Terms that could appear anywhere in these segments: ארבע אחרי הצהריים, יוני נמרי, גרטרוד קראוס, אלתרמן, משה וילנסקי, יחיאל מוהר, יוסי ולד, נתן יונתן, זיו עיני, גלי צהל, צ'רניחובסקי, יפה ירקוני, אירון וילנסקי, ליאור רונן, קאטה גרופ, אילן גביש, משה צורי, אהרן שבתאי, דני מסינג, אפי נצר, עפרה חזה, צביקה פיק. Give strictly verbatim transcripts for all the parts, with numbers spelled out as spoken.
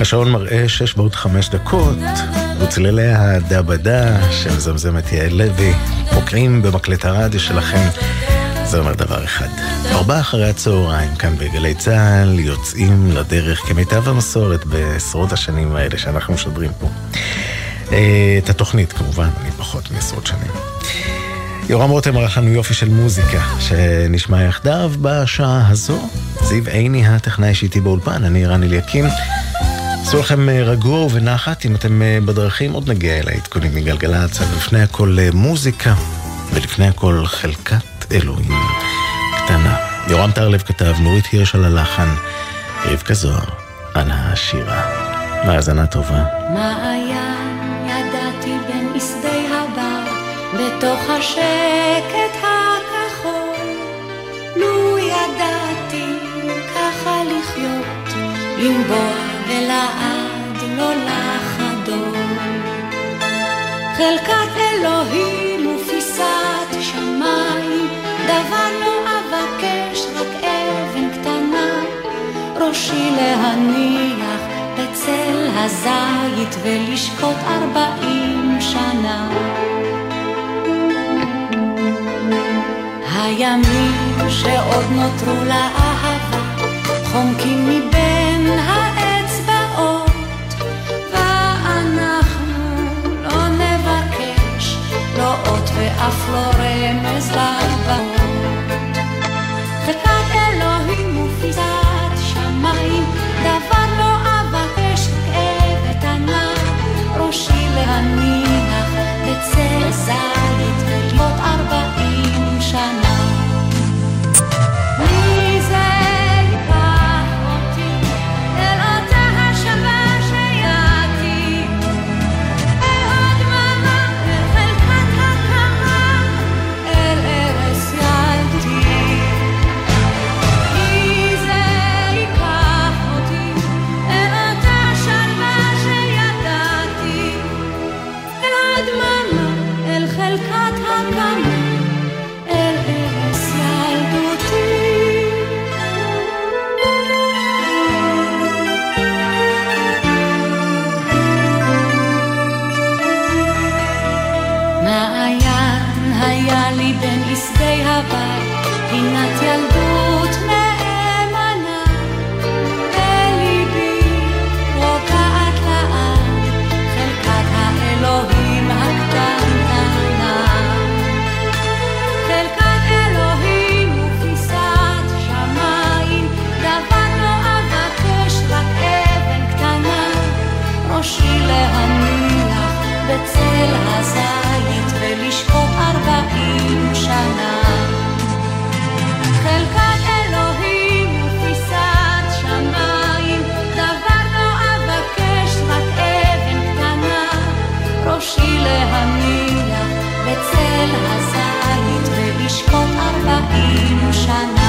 השעון מראה שש בעוד חמש דקות, וצלילי הדבדה שמזמזמת יעל לוי פוקעים במקלט הרדיו שלכם. זה אומר דבר אחד, ארבע אחרי הצהריים כאן בגלי צהל יוצאים לדרך כמיטב המסורת בעשרות השנים האלה שאנחנו משדרים פה את התוכנית. כמובן אני פחות מעשרות שנים. יורם רותם ערך לנו יופי של מוזיקה שנשמע יחדיו בשעה הזו. זיו עיני הטכנאי שאיתי באולפן, אני ערן אליקים. עשו לכם רגוע ונחת אם אתם בדרכים, עוד נגיע אל העדכונים מגלגלצ, ולפני הכל מוזיקה, ולפני הכל חלקת אלוהים קטנה. יורם טרלב כתב, נורית הירש על הלחן, רבקה זוהר על השירה. והאזנה טובה. מה היה ידעתי בין עשדי הבר בתוך השקט הכחול, לו ידעתי ככה לחיות, לנבוע ולעד לא לחדול. חלקת אלוהים ופיסת שמיים, דבר לא אבקש רק אבן קטנה, ראשי להניח בצל הזית ולשקוט ארבעים שנה. הימים שעוד נותרו לאהבה חומקים מבין האצבעות, ואנחנו לא נבקש לא עוד ואף לא רמז לבאות. חלקת אלוהים ופיסת שמיים, דבר לא אבקש כאב ענה, ראשי להניח בצל זית ולשקוט ארבעים שנה. פינת ילדות נאמנה בליבי רוקעת לעד, חלקת האלוהים הקטנה. חלקת אלוהים ופיסת שמיים, דבר לא אבקש רק אבן קטנה, ראשי להניח בצל הזית ולשקוט ארבעים שנה. חלקת אלוהים ופיסת שמיים, דבר לא אבקש רק אבן קטנה, ראשי להניח בצל הזית ולשקוט ארבעים שנה.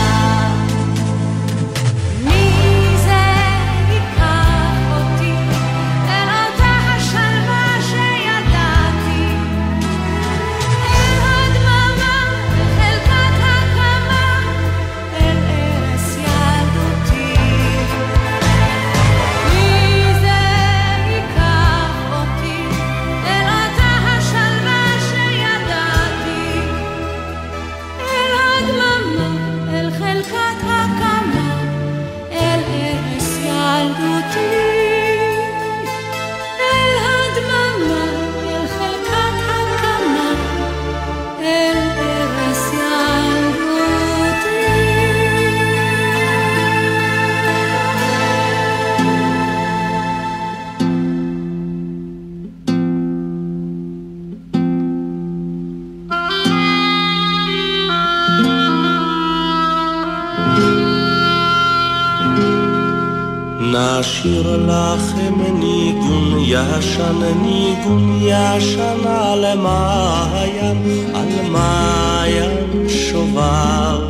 נשיר לכם ניגון ישן, ניגון ישן על מעיין, על מעיין שובר.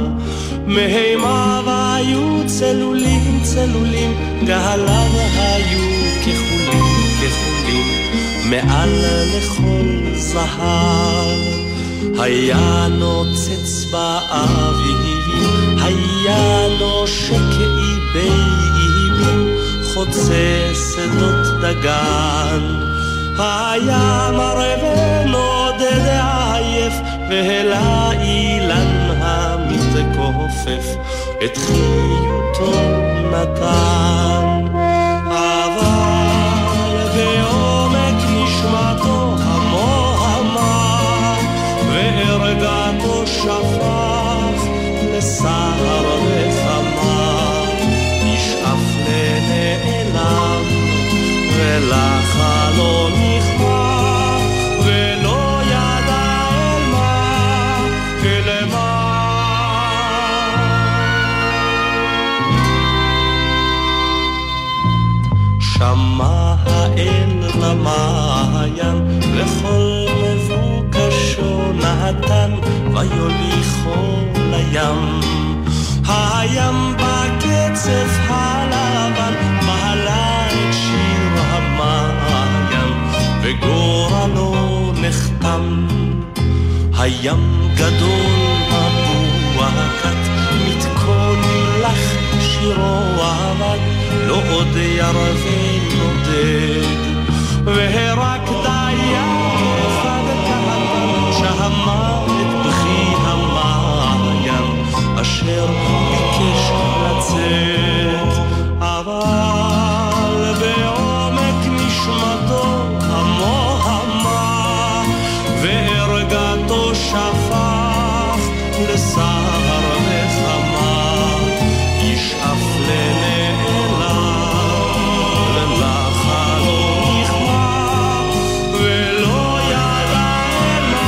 מהימיו היו צלולים, צלולים, גהליו היו כחולים, כחולים, מעל לכל זהב. היה נוצץ באביב, היה נושק איבי, חוצה שדות דגן, הים הרבן עוד דעייף, והלה אילן המתכופף את חיותו נתן. אבל בעומק נשמתו המוהמה, וערגתו שפך לסהר וחמה, נשאף לנעלם ולחלון נכמה, ולא ידע אל מה כלמה. שמע האל למעיין, לכל מבוקשו נתן, ויוליכו לים. הים בקצף הלבן מעלה את שיר המעיין, וגורלו נחתם. הים גדול מבועקת, מתכון לך שירו עבד, לא עוד ירווה נודד, והרק דיין אחד כהן שהמוות בכי המעיין אשר ביקש לצאת. אבל בעומק נשמתו המוהמה, והרגתו שפך לסהר וחמה, ישאף לנעלם ולחלום נכמה, ולא ידע אלמה.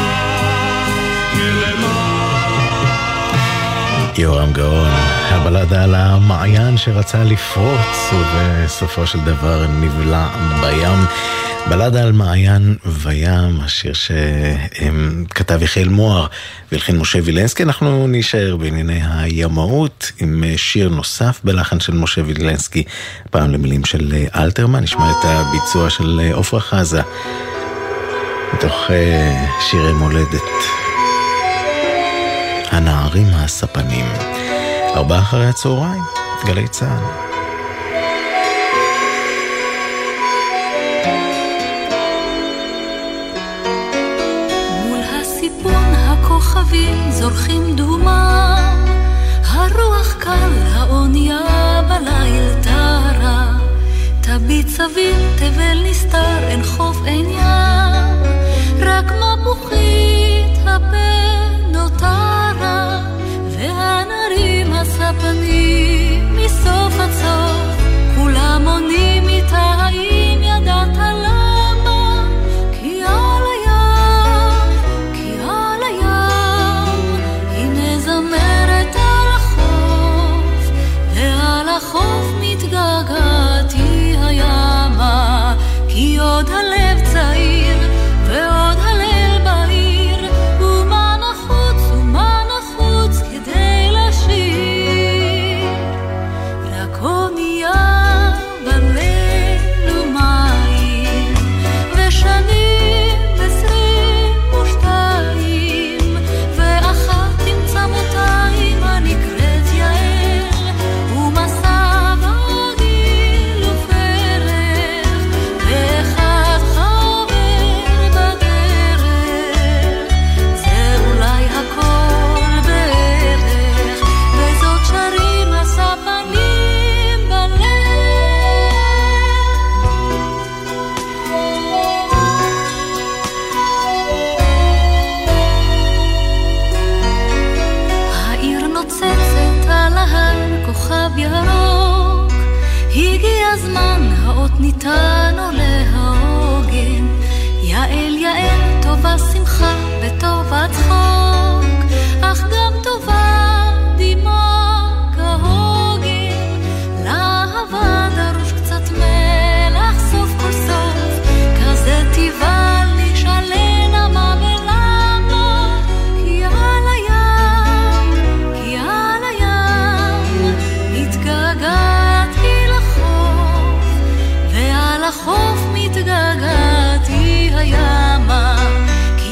יורם גאון, הבלדה על המעיין שרצה לפרוץ ובסופו של דבר נבלע בים. בלדה על מעיין וים, השיר שכתב יחיאל מוהר והלחין משה וילנסקי. אנחנו נשאר בענייני הימאות עם שיר נוסף בלחן של משה וילנסקי, פעם למילים של אלתרמן. נשמע את הביצוע של עפרה חזה מתוך שירי מולדת, הנערים הספנים. ארבע אחרי הצהריים, גלי צהל. כוכבים זורחים דומה, הרוח קל, האונייה בליל טהרה, תביט סביב תבל נסתר, אין חוף אין ים, רק מבוכית הפה נותרה, והנערים הספנים מסוף הצוף, כולם עונים איתה האם ידעת למה, כי על הים געגעתי הימה, כי עוד הלב צעיר ועוד הלל בהיר, ומה נחוץ ומה נחוץ כדי לשיר, רק עונייה בליל ומים, ושנים עשרים ושתיים ואחת תמצא מותיים הנקראת יעל, ומסע ירוק, הגיע הזמן, האות ניתן עולה העוגן, יעל יעל טובה שמחה וטובה צחוק, אך גם טובה דמעה כהוגן, לאהבה דרוש קצת מלח סוף כל סוף, כזה טבעה לשלן המה ולמה, כי על הים, כי על התגעגעתי לחוף, ועל החוף מתגעגעתי הימה, כי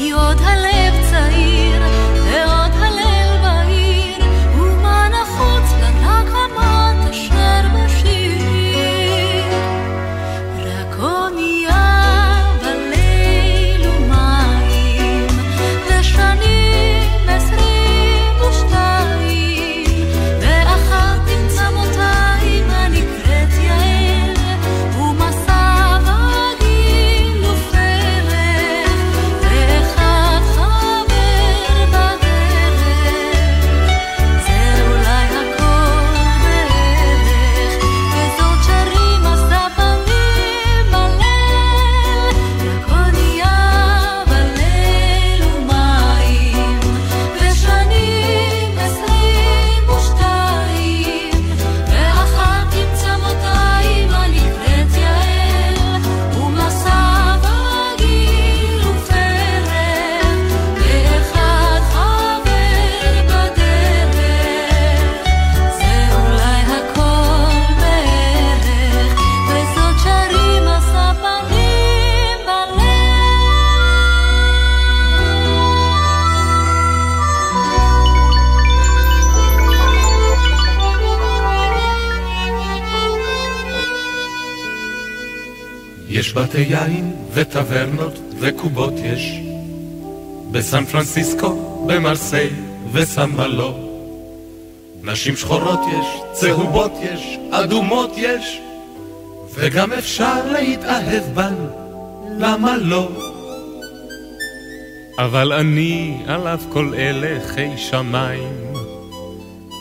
יש בתי יין וטברנות וקובות יש בסן פרנסיסקו, במרסיי וסן מלו. נשים שחורות יש, צהובות יש, אדומות יש, וגם אפשר להתאהב בן, למה לא? אבל אני עליו כל אלה חי שמיים,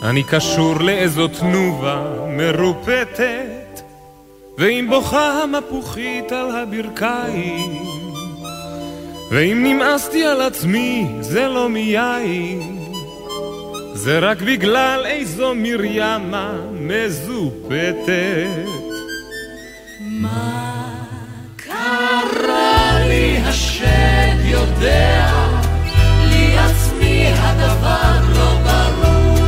אני קשור לאיזו תנובה מרופטת, ואם בוכה המפוחית על הברכיים, ואם נמאסתי על עצמי זה לא מיין, זה רק בגלל איזו מרימה מזופתת. מה קרה לי, השד יודע, לי עצמי הדבר לא ברור,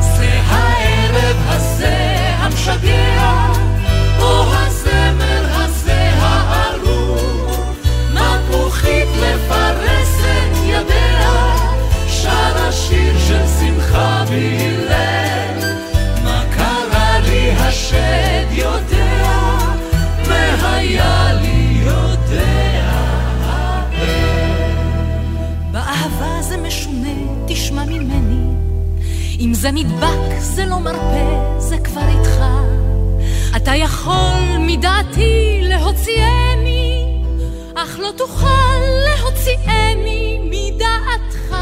זה הערב הזה המשגע, או הזמר הזה הערור, מפוחית לפרסת ידיה, שר השיר של שמחה בילן. מה קרה לי, השד יודע, והיה לי יודע הרבה. באהבה זה משונה, תשמע ממני, אם זה נדבק זה לא מרפא, זה כבר איתך, אתה יכול מדעתי להוציאני, אך לא תוכל להוציאני מדעתך.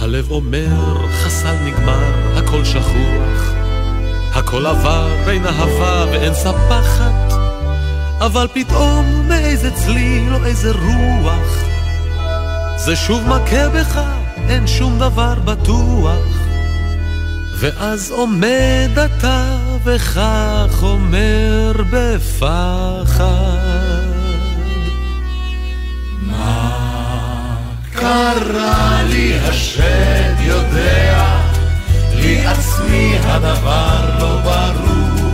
הלב אומר, חסל נגמר, הכל שכוח, הכל עבר בין אהבה ואין ספחת, אבל פתאום מאיזה צליל או איזה רוח זה שוב מכה בך, אין שום דבר בטוח, ואז עומד אתה וכך אומר בפחד. מה קרה לי, השד יודע, לי עצמי הדבר לא ברור,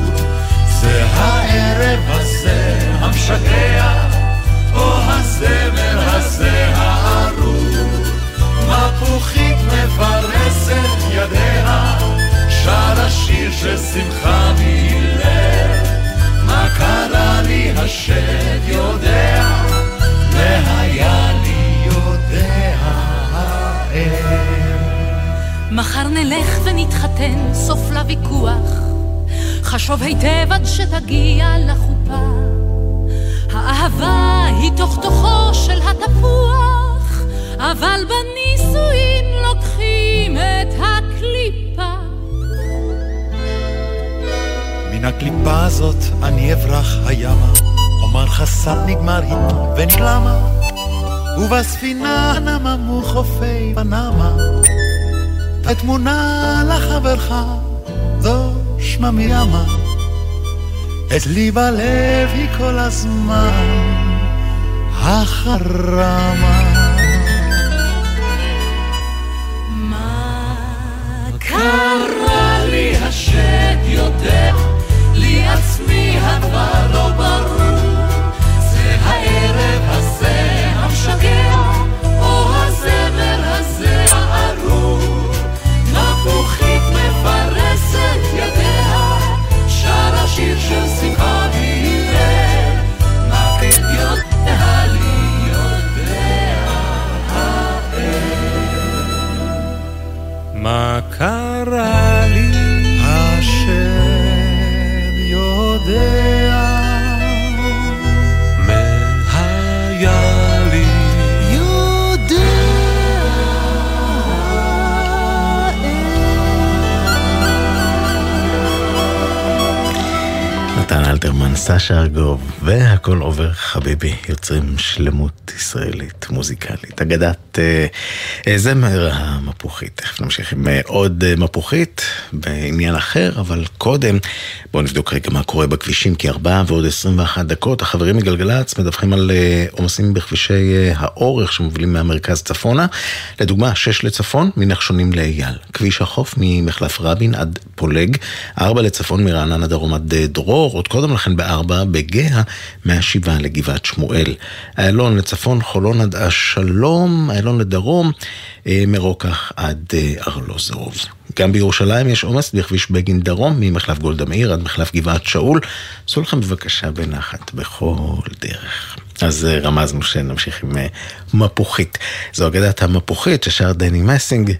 זה הערב הזה המשגע, או הזמר הזה הערור, מפוחית מפרסת ידיה, שר השיר של שמחה בילב. מה קרה לי, השד יודע, והיה לי יודע האל. מחר נלך ונתחתן, סוף לוויכוח, חשוב היטב עד שתגיע לחופה, האהבה היא תוך תוכו של התפוח, אבל בנישואים לוקחים את הקליפה. מן הקליפה הזאת אני אברח הימה, אומר חסד נגמר התנבן למה, ובספינה נממו חופי פנמה, התמונה לחברך זו שממימה, אצלי בלב היא כל הזמן החרמה. מה קרה לי, השד יודע, לי עצמי הדבר לא ברור, זה הערב הזה המשגע, או הזמר הזה הערור, מפוחית מפרסת ידיה, שר השיר של שמחה בילב. מה יודע לי, יודע האל. מה קרה לי, השם יודע, אלתרמן, סשה ארגוב, והכל עובר חביבי, יוצרים שלמות ישראלית, מוזיקלית, אגדת זמר המפוחית. נמשיך עם עוד מפוחית בעניין אחר, אבל קודם בואו נבדוק רגע מה קורה בכבישים, כי ארבע ועוד עשרים ואחת דקות החברים מגלגלץ מדווחים על עומסים בכבישי האורך שמובילים מהמרכז צפונה. לדוגמה, שש לצפון מנחשונים לאייל, כביש החוף ממחלף רבין עד פולג, ארבע לצפון מרעננה דרום עד דרור, עוד קודם לכן ב-ארבע ארבעים וארבע בגאה מהשיבה לגבעת שמואל. איילון לצפון, חולון עד השלום, איילון לדרום, מרוקח עד ארלוזרוב. גם בירושלים יש עומס בכביש בגין דרום, ממחלף גולדה מאיר עד מחלף גבעת שאול. סעו לכם בבקשה בנחת בכל דרך. אז רמזנו שנמשיך עם מפוחית. זו אגדת המפוחית ששר דני מסינג,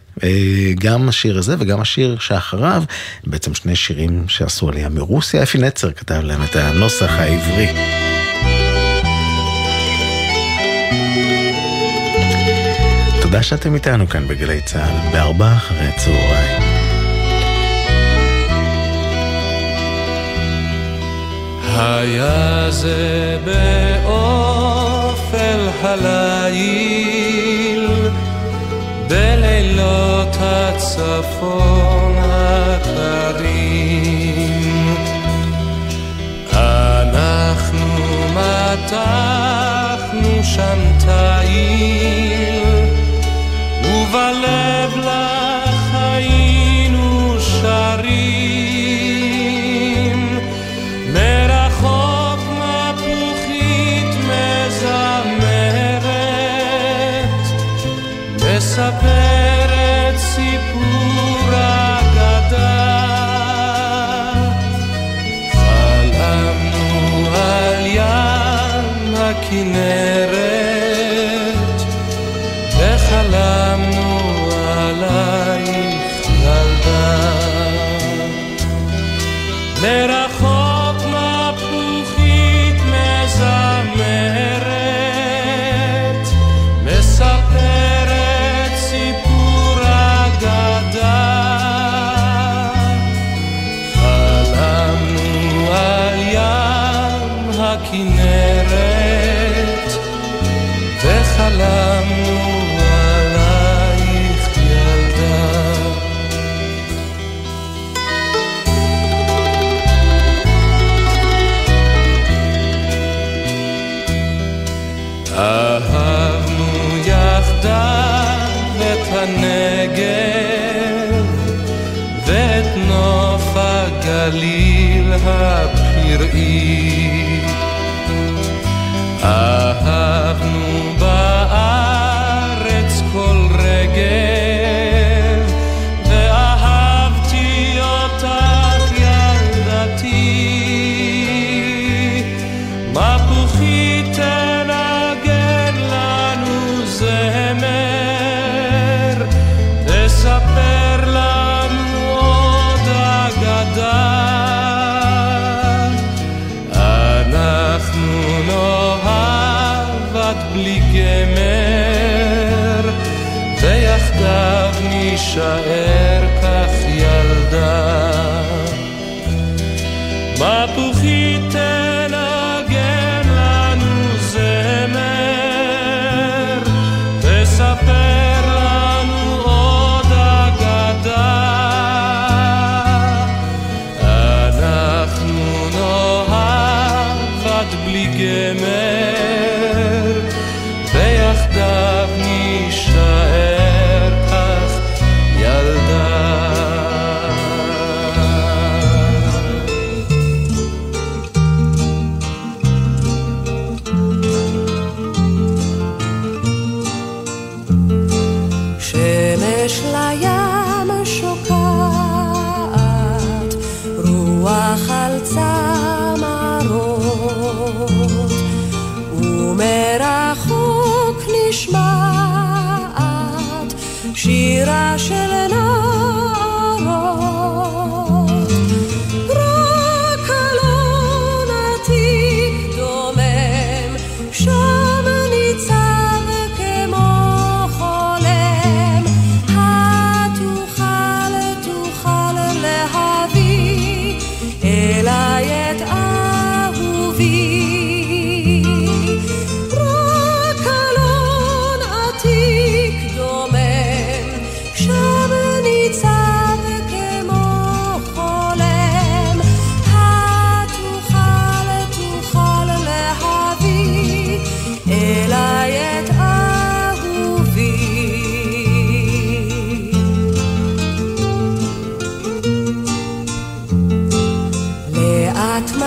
גם השיר הזה וגם השיר שאחריו, בעצם שני שירים שעשו עליה מרוסיה. אפי נצר כתב להם את הנוסח העברי. תודה שאתם איתנו כאן בגלי צהל, בארבע אחרי הצהריים. היה זה באופל הליל, בלילות הצפון הקרים, אנחנו מתחנו שם תאיל, ובלב לך היינו שרים, מרחוק מפוחית מזמרת, מספרת סיפור אגדה, חלמנו על ים הכנרת, וחלמנו עלייך ילדה, מרחוק מפוחית מזמרת, מספרת סיפור אגדה, חלמנו על ים הכנרת, וחלמנו הנגב ואת נוף הגליל הפראי, אהבנו בארץ כל רגב, ואהבתי אותך ילדתי, מפוחית תנגן לנו זמר, תספר לנו עוד אגדה, אנחנו נאהב עד בלי גמר, ויחדיו נשאר כך ילדה, מפוחית תנגן לנו זמר, תספר גמר, ויחדיו נשאר כך ילדה. שמש לים שוקעת, רוח על צמרות, ומרחוק נשמעת שירה של נערות, רק אלון עתיק דומם שם ניצב כמו חולם, התוכל תוכל להביא אליי את אהובי,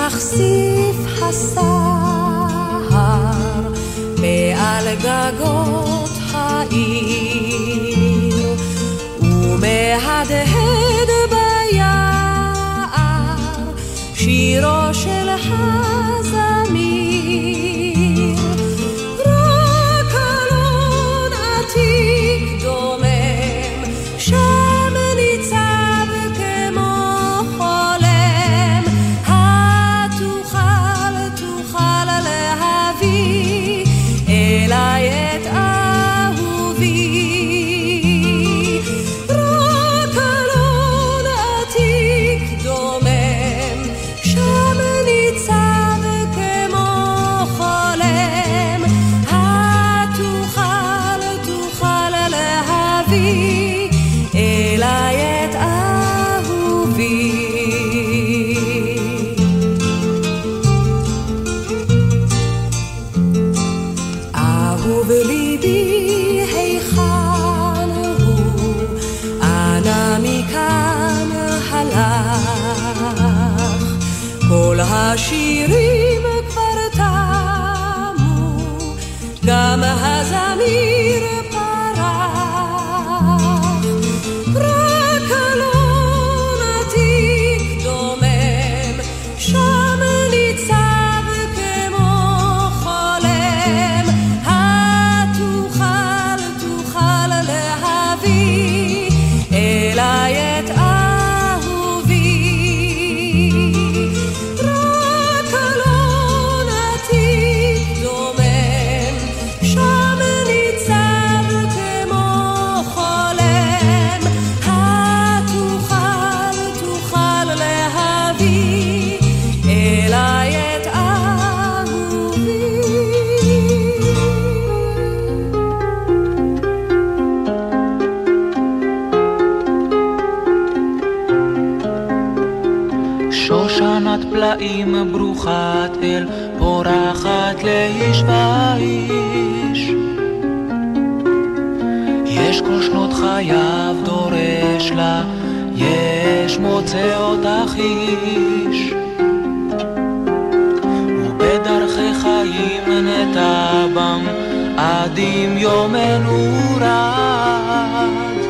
מחשיף הסהר מעל גגות העיר ומהדהד ביער שירו של הזמיר רק אלון עתיק דומם שם ניצב כמו חולם התוכל תוכל להביא אליי את אהובי רק אלון עתיק דומם שם ניצב כמו חולם התוכל תוכל להביא אליי את אהובי השירים כבר תמו גם הזמיר פרח רק אלון עתיק דומם שם ניצב כמו חולם התוכל תוכל להביא אליי את עם ברוכת אל פורחת לאיש ואיש יש כל שנות חייו דורש לה יש מוצא אותך איש ובדרכי חיים נטע בם עד אם יומנו רד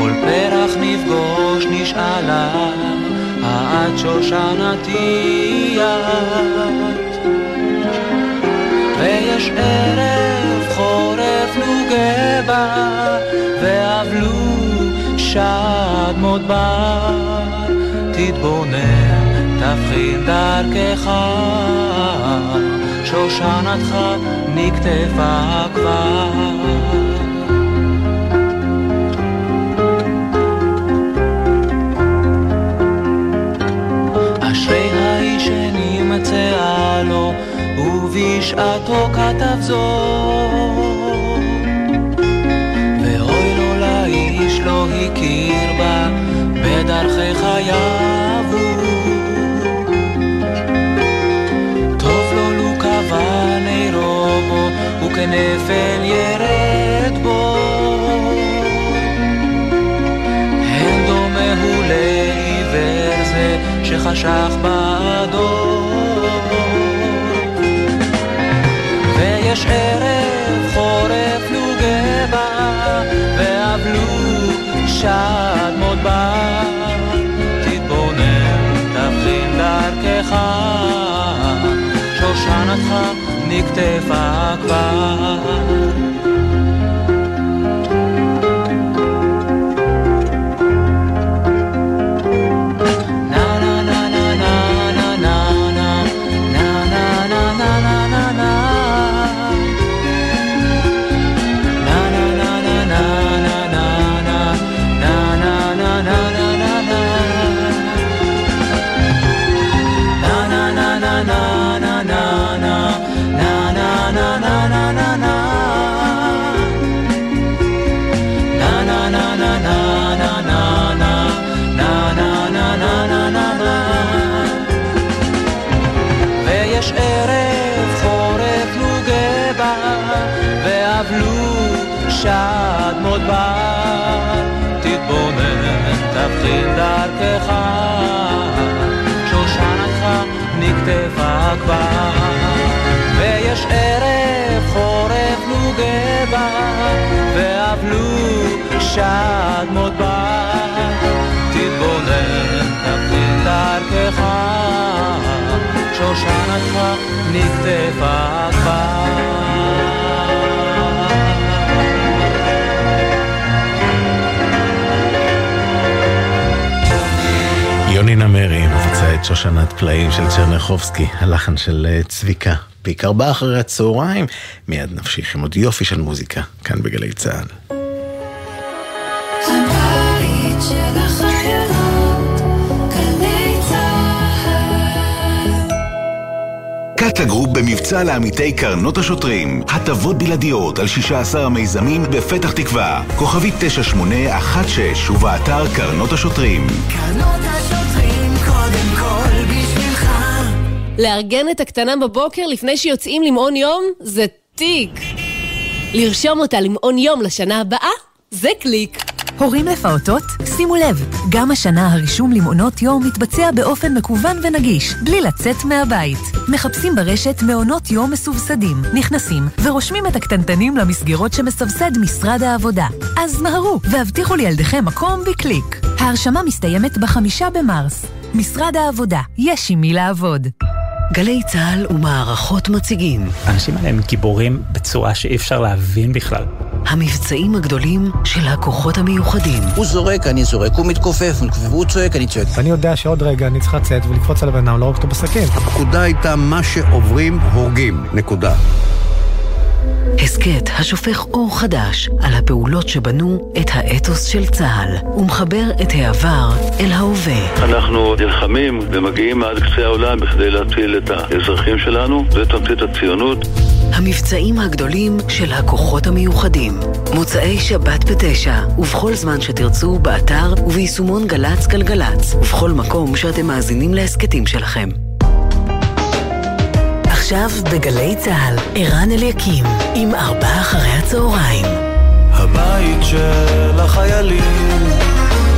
כל פרח נפגוש נשאלה את שושנתי את ויש ערב חורף נוגה בה ואבלו שד מודבר תתבונן תבחין דרכך שושנתך נקטפה כבר לו ובשעתו כתב זאת ואוי לו לאיש לא הכיר בה בדרכי חייו טוב לו לו כוון עירו בו וכנפל ירד בו הן דומה הוא לעיוור זה שחשך באדום יש ערב חורף נוגה בה ואבלו שד מודבר תתבונן תבחין דרכך שושנתך נקטפה כבר שד מודבר תתבונן תבחין דרכך שושנתך נקטפה כבר, ויש ערב חורף נוגה בה, ואבלו שדמות בה. תתבונן, תפתיל דרכך, שושנתך נקטפה כבר. יוני נמרי מבצע את שושנת פלאים של צ'רניחובסקי, הלחן של צביקה פיק. ארבע אחרי הצהריים, מיד נמשיך עם עוד יופי של מוזיקה כאן בגלי צהל. הבית של החברות, גלי צהל. קאטה גרופ במבצע לעמיתי קרנות השוטרים, הטבות בלעדיות על שישה עשר המיזמים בפתח תקווה, כוכבית תשע שמונה אחת שש ובאתר קרנות השוטרים. קרנות השוטרים לארגן את הקטנה בבוקר לפני שיוצאים למעון יום זה תיק. לרשום אותה למעון יום לשנה הבאה זה קליק. הורים לפעוטות? שימו לב, גם השנה הרישום למעונות יום מתבצע באופן מקוון ונגיש, בלי לצאת מהבית. מחפשים ברשת מעונות יום מסובסדים, נכנסים ורושמים את הקטנטנים למסגרות שמסבסד משרד העבודה. אז מהרו והבטיחו לילדיכם מקום בקליק. ההרשמה מסתיימת בחמישה במרס. משרד העבודה, יש עם מי לעבוד. גלי צהל ומערכות מציגים. אנשים עליהם גיבורים בצורה שאי אפשר להבין בכלל. המבצעים הגדולים של הכוחות המיוחדים. הוא זורק, אני זורק, הוא מתכופף, הוא צועק, אני צועק. ואני יודע שעוד רגע אני צריך לצאת ולקפוץ על הבנם, להרוג אותו בסכין. הפקודה הייתה מה שעוברים הורגים, נקודה. הסקט השופך אור חדש על הפעולות שבנו את האתוס של צהל ומחבר את העבר אל ההווה. אנחנו נלחמים ומגיעים עד קצה העולם בכדי להציל את האזרחים שלנו. זה תמצית הציונות. המבצעים הגדולים של הכוחות המיוחדים. מוצאי שבת בתשע ובכל זמן שתרצו באתר וביישומון גלץ גלגלץ ובכל מקום שאתם מאזינים להסקטים שלכם. עכשיו בגלי צהל, ערן אליקים עם ארבע אחרי הצהריים. הבית של החיילים,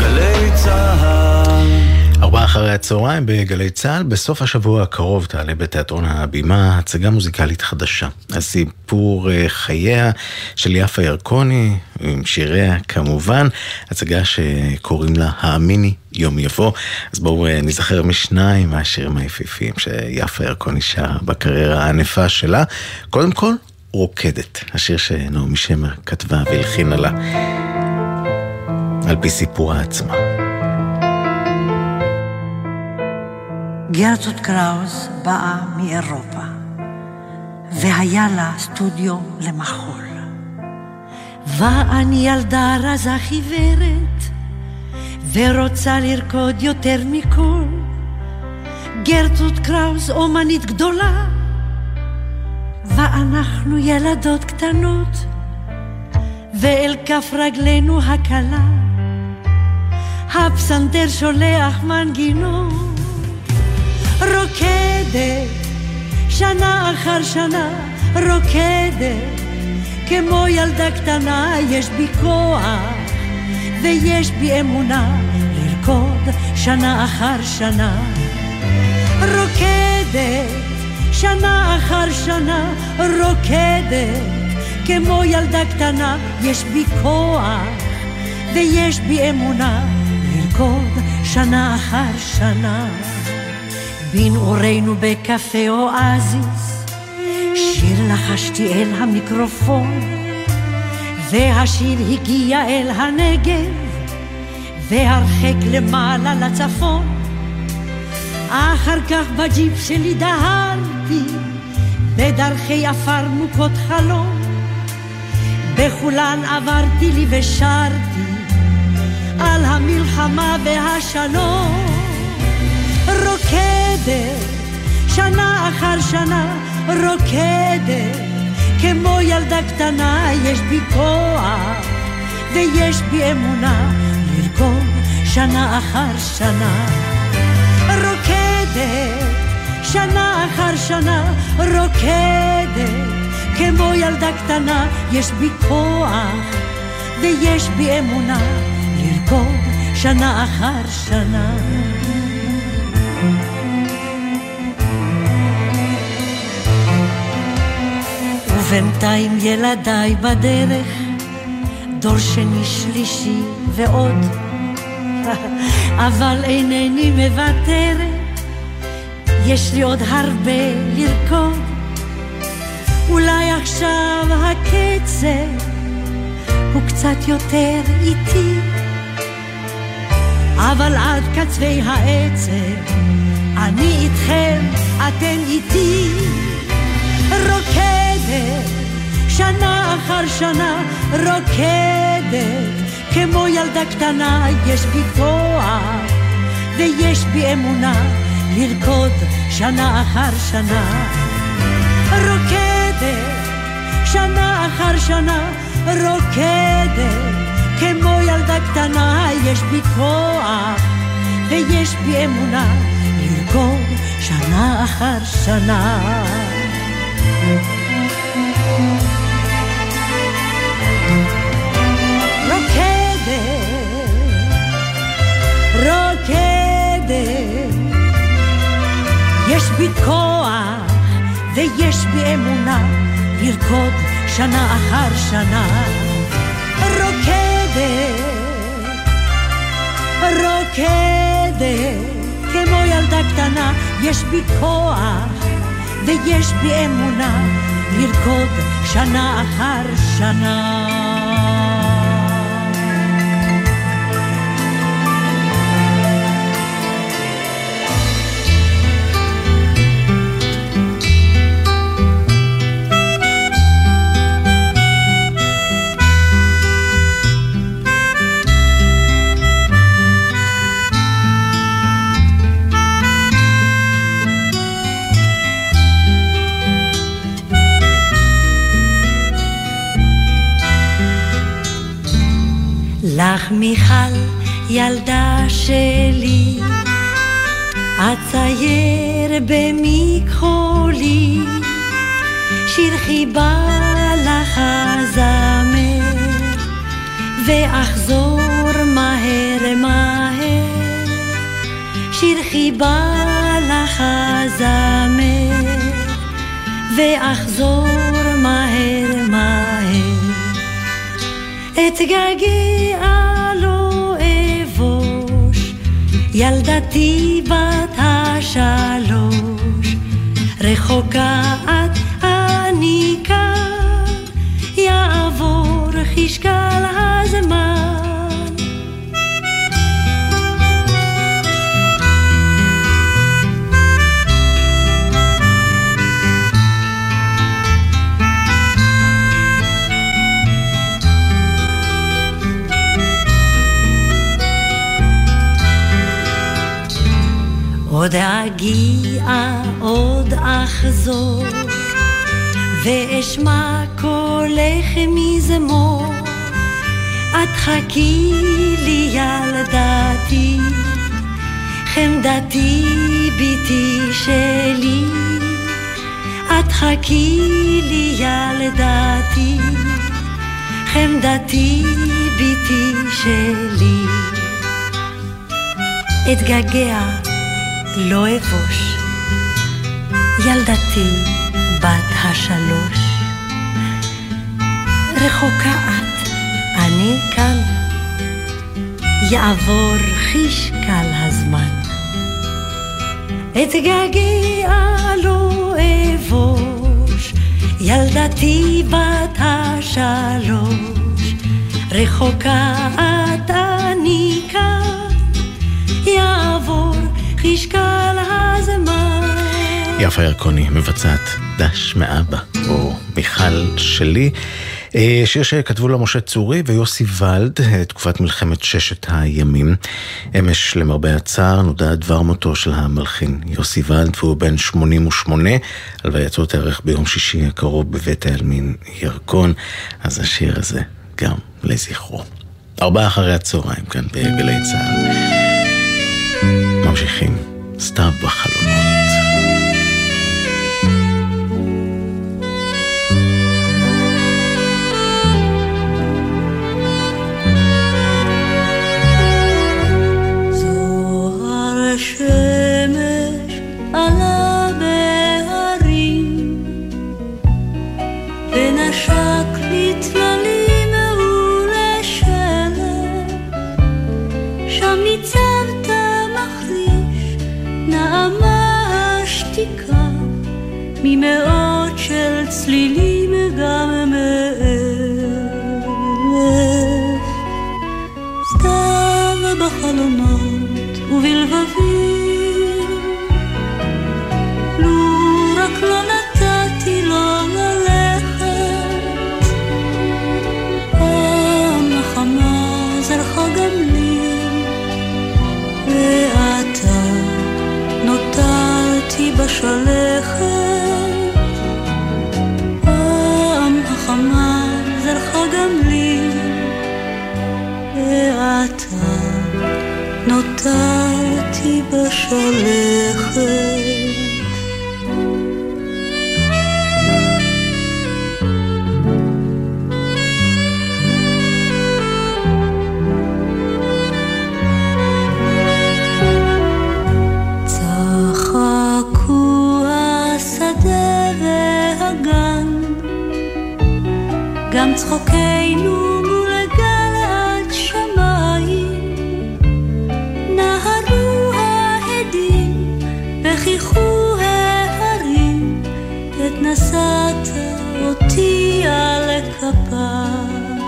גלי צהל. ארבע אחרי הצהריים בגלי צהל. בסוף השבוע הקרוב תעלה בתיאטרון הבימה הצגה מוזיקלית חדשה, הסיפור חייה של יפה ירקוני עם שיריה כמובן, הצגה שקוראים לה האמיני יום יבוא. אז בואו נזכר משניים מהשירים היפיפיים שיפה ירקוני שרה בקריירה הענפה שלה. קודם כל, רוקדת, השיר שנעמי שמר כתבה והלחינה לה על פי סיפורה עצמה. גרטרוד קראוס באה מאירופה והיה לה סטודיו למחול, ואני ילדה רזה חיוורת ורוצה לרקוד יותר מכל. גרטרוד קראוס אומנית גדולה ואנחנו ילדות קטנות, ואל כף רגלנו הקלה הפסנתר שולח מנגינות. רוקדת שנה אחר שנה, רוקדת כמו ילדה קטנה. יש בי כוח ויש בי אמונה לרקוד שנה אחר שנה. רוקדת שנה אחר שנה, רוקדת כמו ילדה קטנה. יש בי כוח ויש בי אמונה לרקוד שנה אחר שנה. בנעורינו בקפה אואזיס שיר לחשתי אל המיקרופון, והשיר הגיע אל הנגב והרחק למעלה לצפון. אחר כך בג'יפ שלי דהרתי בדרכי אפר מוכות חלום, בחולן עברתי לי ושרתי על המלחמה והשלום. רוקדת שנה אחר שנה, רוקדת כמו ילדה קטנה. יש בי כוח ויש בי אמונה לרקוד שנה אחר שנה. רוקדת שנה אחר שנה, רוקדת כמו ילדה קטנה. יש בי כוח ויש בי אמונה לרקוד שנה אחר שנה. בינתיים ילדיי בדרך, דור שני שלישי ועוד, אבל אינני מוותרת, יש לי עוד הרבה לרקוד. אולי עכשיו הקצב הוא קצת יותר איתי, אבל עד קצווי העצב אני איתכם, אתם איתי. רוקדת שנה אחר שנה, רוקדת כמו ילדה קטנה, יש בי כוח ויש בי אמונה לרקוד שנה אחר שנה. רוקדת שנה אחר שנה, רוקדת כמו ילדה קטנה, יש בי כוח ויש בי אמונה לרקוד שנה אחר שנה. רוקדת, רוקדת, יש בי כוח ויש בי אמונה לרקוד שנה אחר שנה. רוקדת, רוקדת כמו ילדה קטנה, יש בי כוח ויש בי אמונה לרקוד שנה אחר שנה. לך מיכל ילדה שלי, אצייר במכחולי, שיר חיבה לך זמר, ואחזור מהר מהר, שיר חיבה לך זמר, ואחזור מהר מהר. אתגעגע לא אבוש, ילדתי בת השלוש, רחוקה את אני כאן, יעבור חשקל הזמן. עוד אגיע, עוד אחזור, ואשמע קולך מזמור, את חכי לי ילדתי, חמדתי ביתי שלי, את חכי לי ילדתי, חמדתי ביתי שלי. אתגעגע לא אבוש, ילדתי בת השלוש, רחוקה את אני כאן, יעבור חשקל הזמן. אתגעגע לא אבוש, ילדתי בת השלוש, רחוקה את אני כאן, יעבור ישקל הזמן. יפה ירקוני מבצעת דש מאבא, או מיכל שלי, שיר שכתבו לה משה צורי ויוסי ולד, תקופת מלחמת ששת הימים. אמש למרבה הצער נודע דבר מותו של המלחין יוסי ולד, והוא בן שמונים ושמונה. הלווייתו תארך ביום שישי הקרוב בבית העלמין ירקון, אז השיר הזה גם לזכרו. ארבע אחרי הצהריים כאן בגלי צהר. ממשיכים, סתיו בחלומות. זוהר שמש עלה בהרים, קטן נותרתי בשלכת גם צחוקנו מול הגל עד שמיים נהרו העדים וחיכו ההרים ותנסעת אותי על כפיים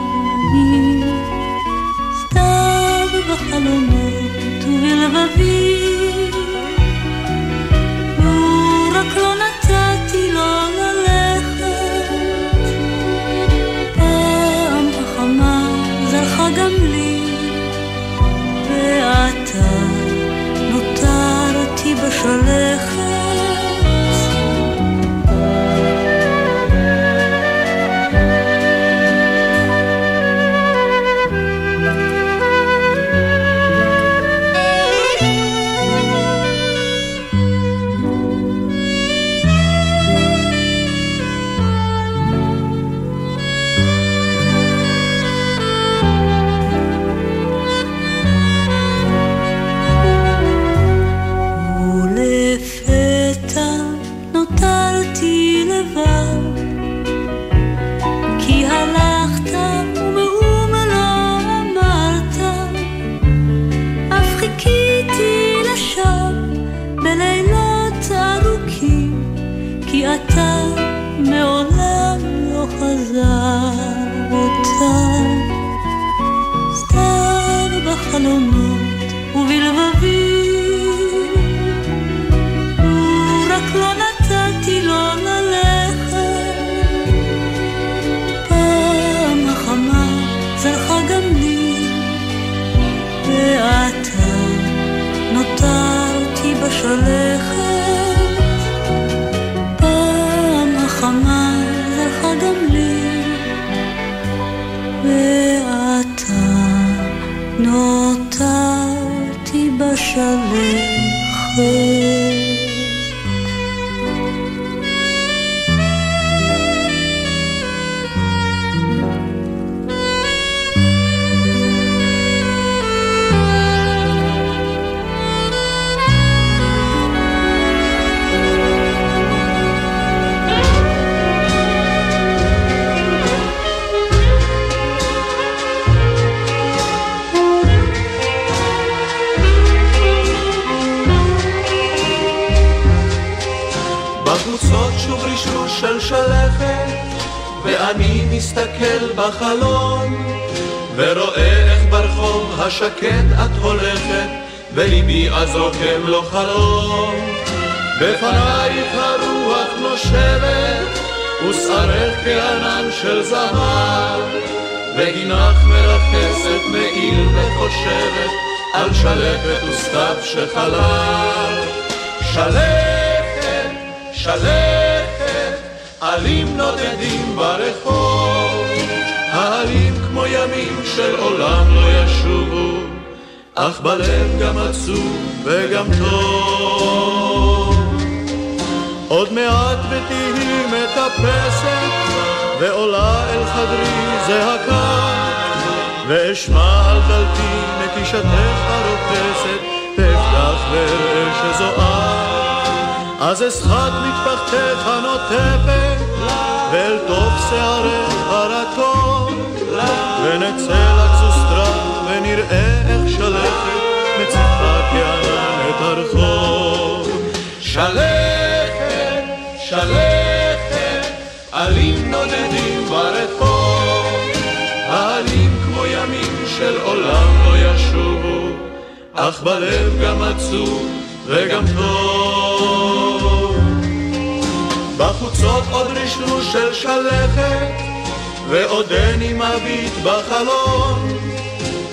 סתיו בחלומות ובלבבי לו רק לא נתתי לו בחלון ורואה איך ברחוב השקט את הולכת וליבי אז רוקם לו חלום בפנייך הרוח נושבת ושערך כענן של זהב וגינך מרפסת מעיל וחושבת על שלכת וסתיו שחלל שלכת, שלכת עלים נודדים ברחוב העלים כמו ימים של עולם לא ישובו, אך בלב גם עצוב וגם טוב. עוד מעט ותהי מטפסת, ועולה אל חדרי זעקה, ואשמע על דלתי נקישתך הרופסת, תפתח ואראה שזוהה. אז אסחת מטפחתך הנוטפת, ואל תוך שערך הרטוב. ונצל אקסוסטרה ונראה איך שלכת מצפה כענן את הרחוב שלכת, שלכת עלים נודדים ברחוב העלים כמו ימים של עולם לא ישובו אך בלב גם עצוב וגם טוב בחוצות עוד רשנו של שלכת ועודני מביט בחלון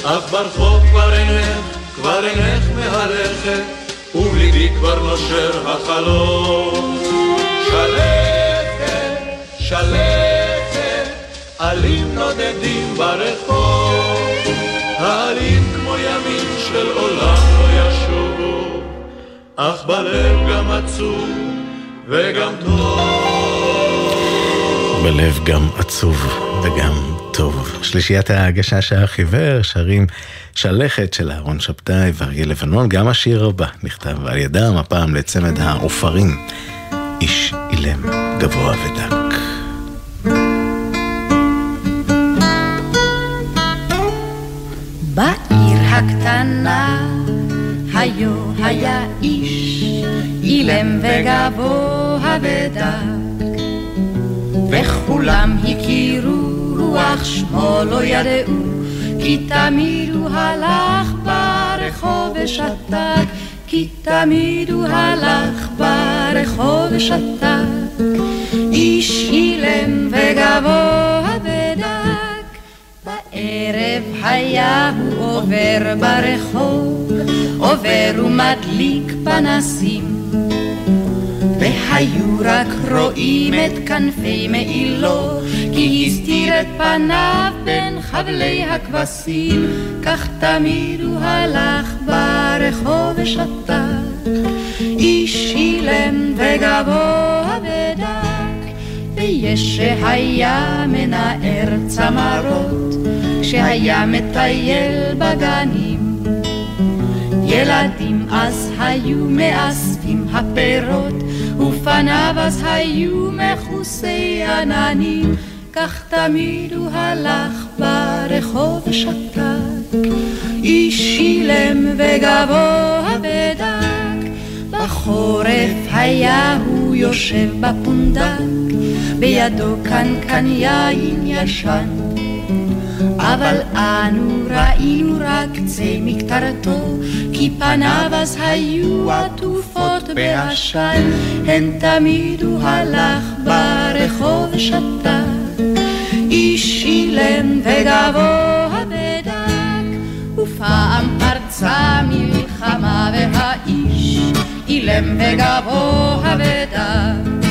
אך ברחוב כבר אינך, כבר אינך מהלכת ובליבי כבר נושר החלום שלכת, שלכת עלים נודדים ברחוב העלים אך בלב גם עצוב וגם טוב. בלב גם עצוב וגם טוב. שלישיית ההגשה שהאח עיוור שרים שלכת של אהרן שבתאי ואריה לבנון. גם השיר הבא נכתב על ידם, הפעם לצמד העופרים, איש אילם גבוה ודק. בעיר הקטנה היו היה איש אילם וגבוה ודק, וכולם הכירו רוח שמו לא ידעו, כי תמיד הוא הלך ברחוב ושתק, כי תמיד הוא הלך ברחוב ושתק, איש אילם וגבוה ודק. בערב היה הוא עובר ברחוב, עובר ומדליק פנסים, והיו רק רואים את כנפי מעילו, כי הסתיר את פניו בין חבלי הכבשים, כך תמיד הוא הלך ברחוב ושתק, איש אילם וגבוה ודק. ויש שהיה מנער צמרות, שהיה מטייל בגנים, ילדים אז היו מאספים הפירות, ופניו אז היו מחוסי עננים, כך תמיד הוא הלך ברחוב ושתק, איש אילם וגבוה ודק. בחורף היה הוא יושב בפונדק, בידו קנקן יין ישן, אבל אנו ראינו רק קצה מקטרתו, כי פניו אז היו עטופות בעשן, הן תמיד הוא הלך ברחוב ושתק, איש אילם וגבוה ודק. ופעם פרצה מלחמה והאיש אילם וגבוה ודק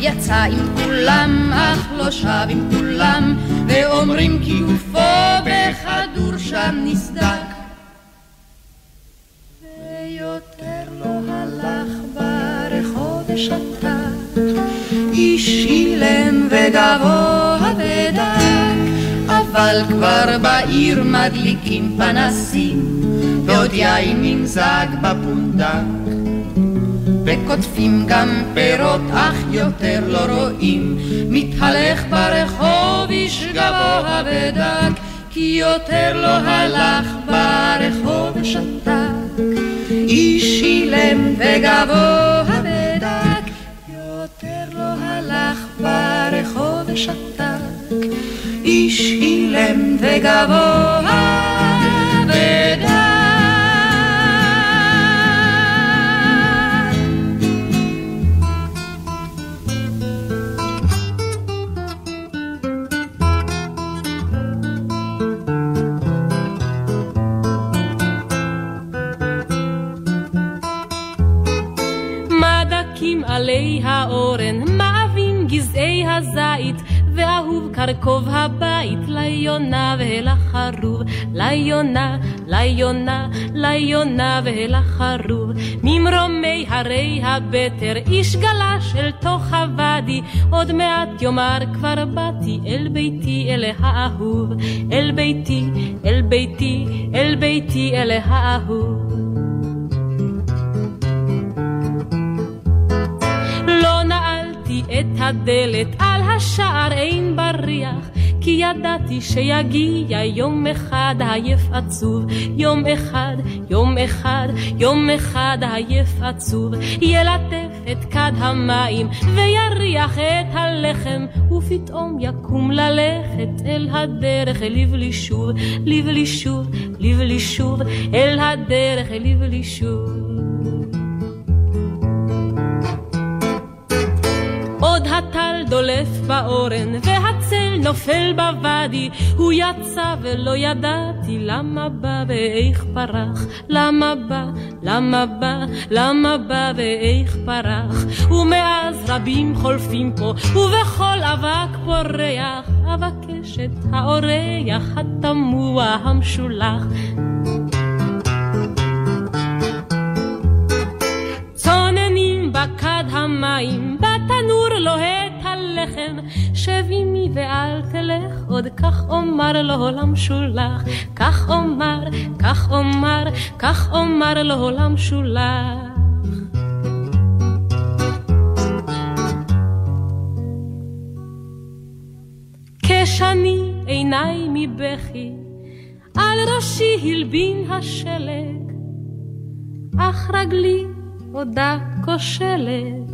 יצא עם כולם, אך לא שב עם כולם, ואומרים כי גופו בכדור שם נסדק, ויותר לא הלך ברחוב ושתק, איש אילם וגבוה ודק. אבל כבר בעיר מדליקים פנסים, ועוד יין נמזג בפונדק, וכותפים גם פירות, אך יותר לא רואים, מתהלך ברחוב איש גבוה ודק, כי יותר לא הלך ברחוב ושתק, איש אילם וגבוה ודק, יותר לא הלך ברחוב ושתק, איש אילם וגבוה ודק. עלי האורן, מאבים גזעי הזית, ואהוב קרקוב הבית, ליונה ולחרוב, ליונה, ליונה, ליונה ולחרוב. ממרומי הרי הבטר, איש גלש אל תוך הוואדי, עוד מעט יאמר כבר באתי, אל ביתי אל האהוב, אל ביתי, אל ביתי, אל ביתי אל האהוב. את הדלת על השער אין בריח, כי ידעתי שיגיע יום אחד עייף עצוב, יום אחד, יום אחד, יום אחד עייף עצוב, ילטף את כד המים ויריח את הלחם, ופתאום יקום ללכת אל הדרך לבלי שוב, לבלי שוב, לבלי שוב, אל הדרך לבלי שוב. עוד הטל דולף באורן והצל נופל בוואדי, הוא יצא ולא ידעתי למה בא ואיך פרח, למה בא, למה בא, למה בא ואיך פרח. ומאז רבים חולפים פה ובכל אבק פורח, אבקש את האורח התמוע המשולח, מים, בתנור לוהט הלחם, שב עמי ואל תלך עוד, כך אומר לעולם שולח, כך אומר, כך אומר, כך אומר לעולם שולח. כשאני עיניי מבכי, על ראשי הלבין השלג, אך רגלי עודה כושלת,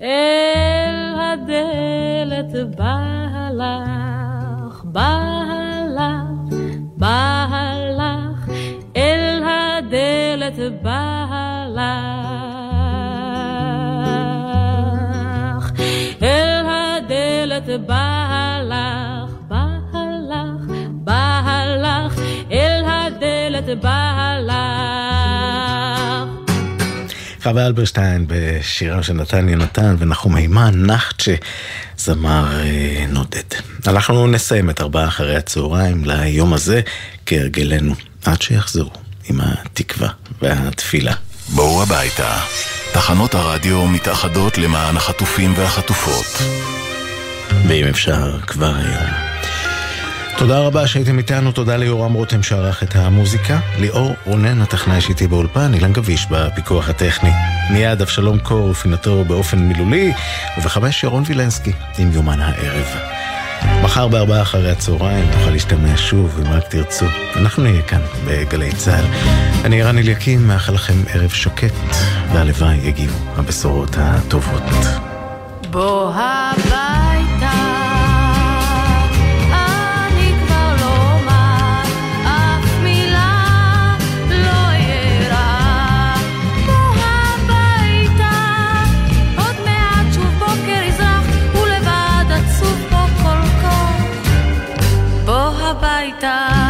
אל הדלת בהלך, בהלך, בהלך, אל הדלת בהלך, אל הדלת בהלך, בהלך, בהלך, אל הדלת בהלך. חבי אלברשטיין בשירה של נתן יונתן ונחום הימן, נחצ'ה, זמר נודד. אנחנו נסיים את ארבעה אחרי הצהריים ליום הזה כהרגלנו, עד שיחזרו עם התקווה והתפילה. בואו הביתה, תחנות הרדיו מתאחדות למען החטופים והחטופות, ואם אפשר כבר היום. תודה רבה שהייתם איתנו, תודה ליורם רותם שערך את המוזיקה, ליאור רונן הטכנאי שאיתי באולפן, אילן גביש בפיקוח הטכני, מיד אבשלום קור ופינתו באופן מילולי, ובחמש אירון וילנסקי עם יומן הערב. מחר בארבעה אחרי הצהריים תוכל להשתמע שוב אם רק תרצו, אנחנו נהיה כאן בגלי צהל. אני ערן אליקים, מאחל לכם ערב שקט, והלוואי יגיעו הבשורות הטובות. בוא הביתה, bye.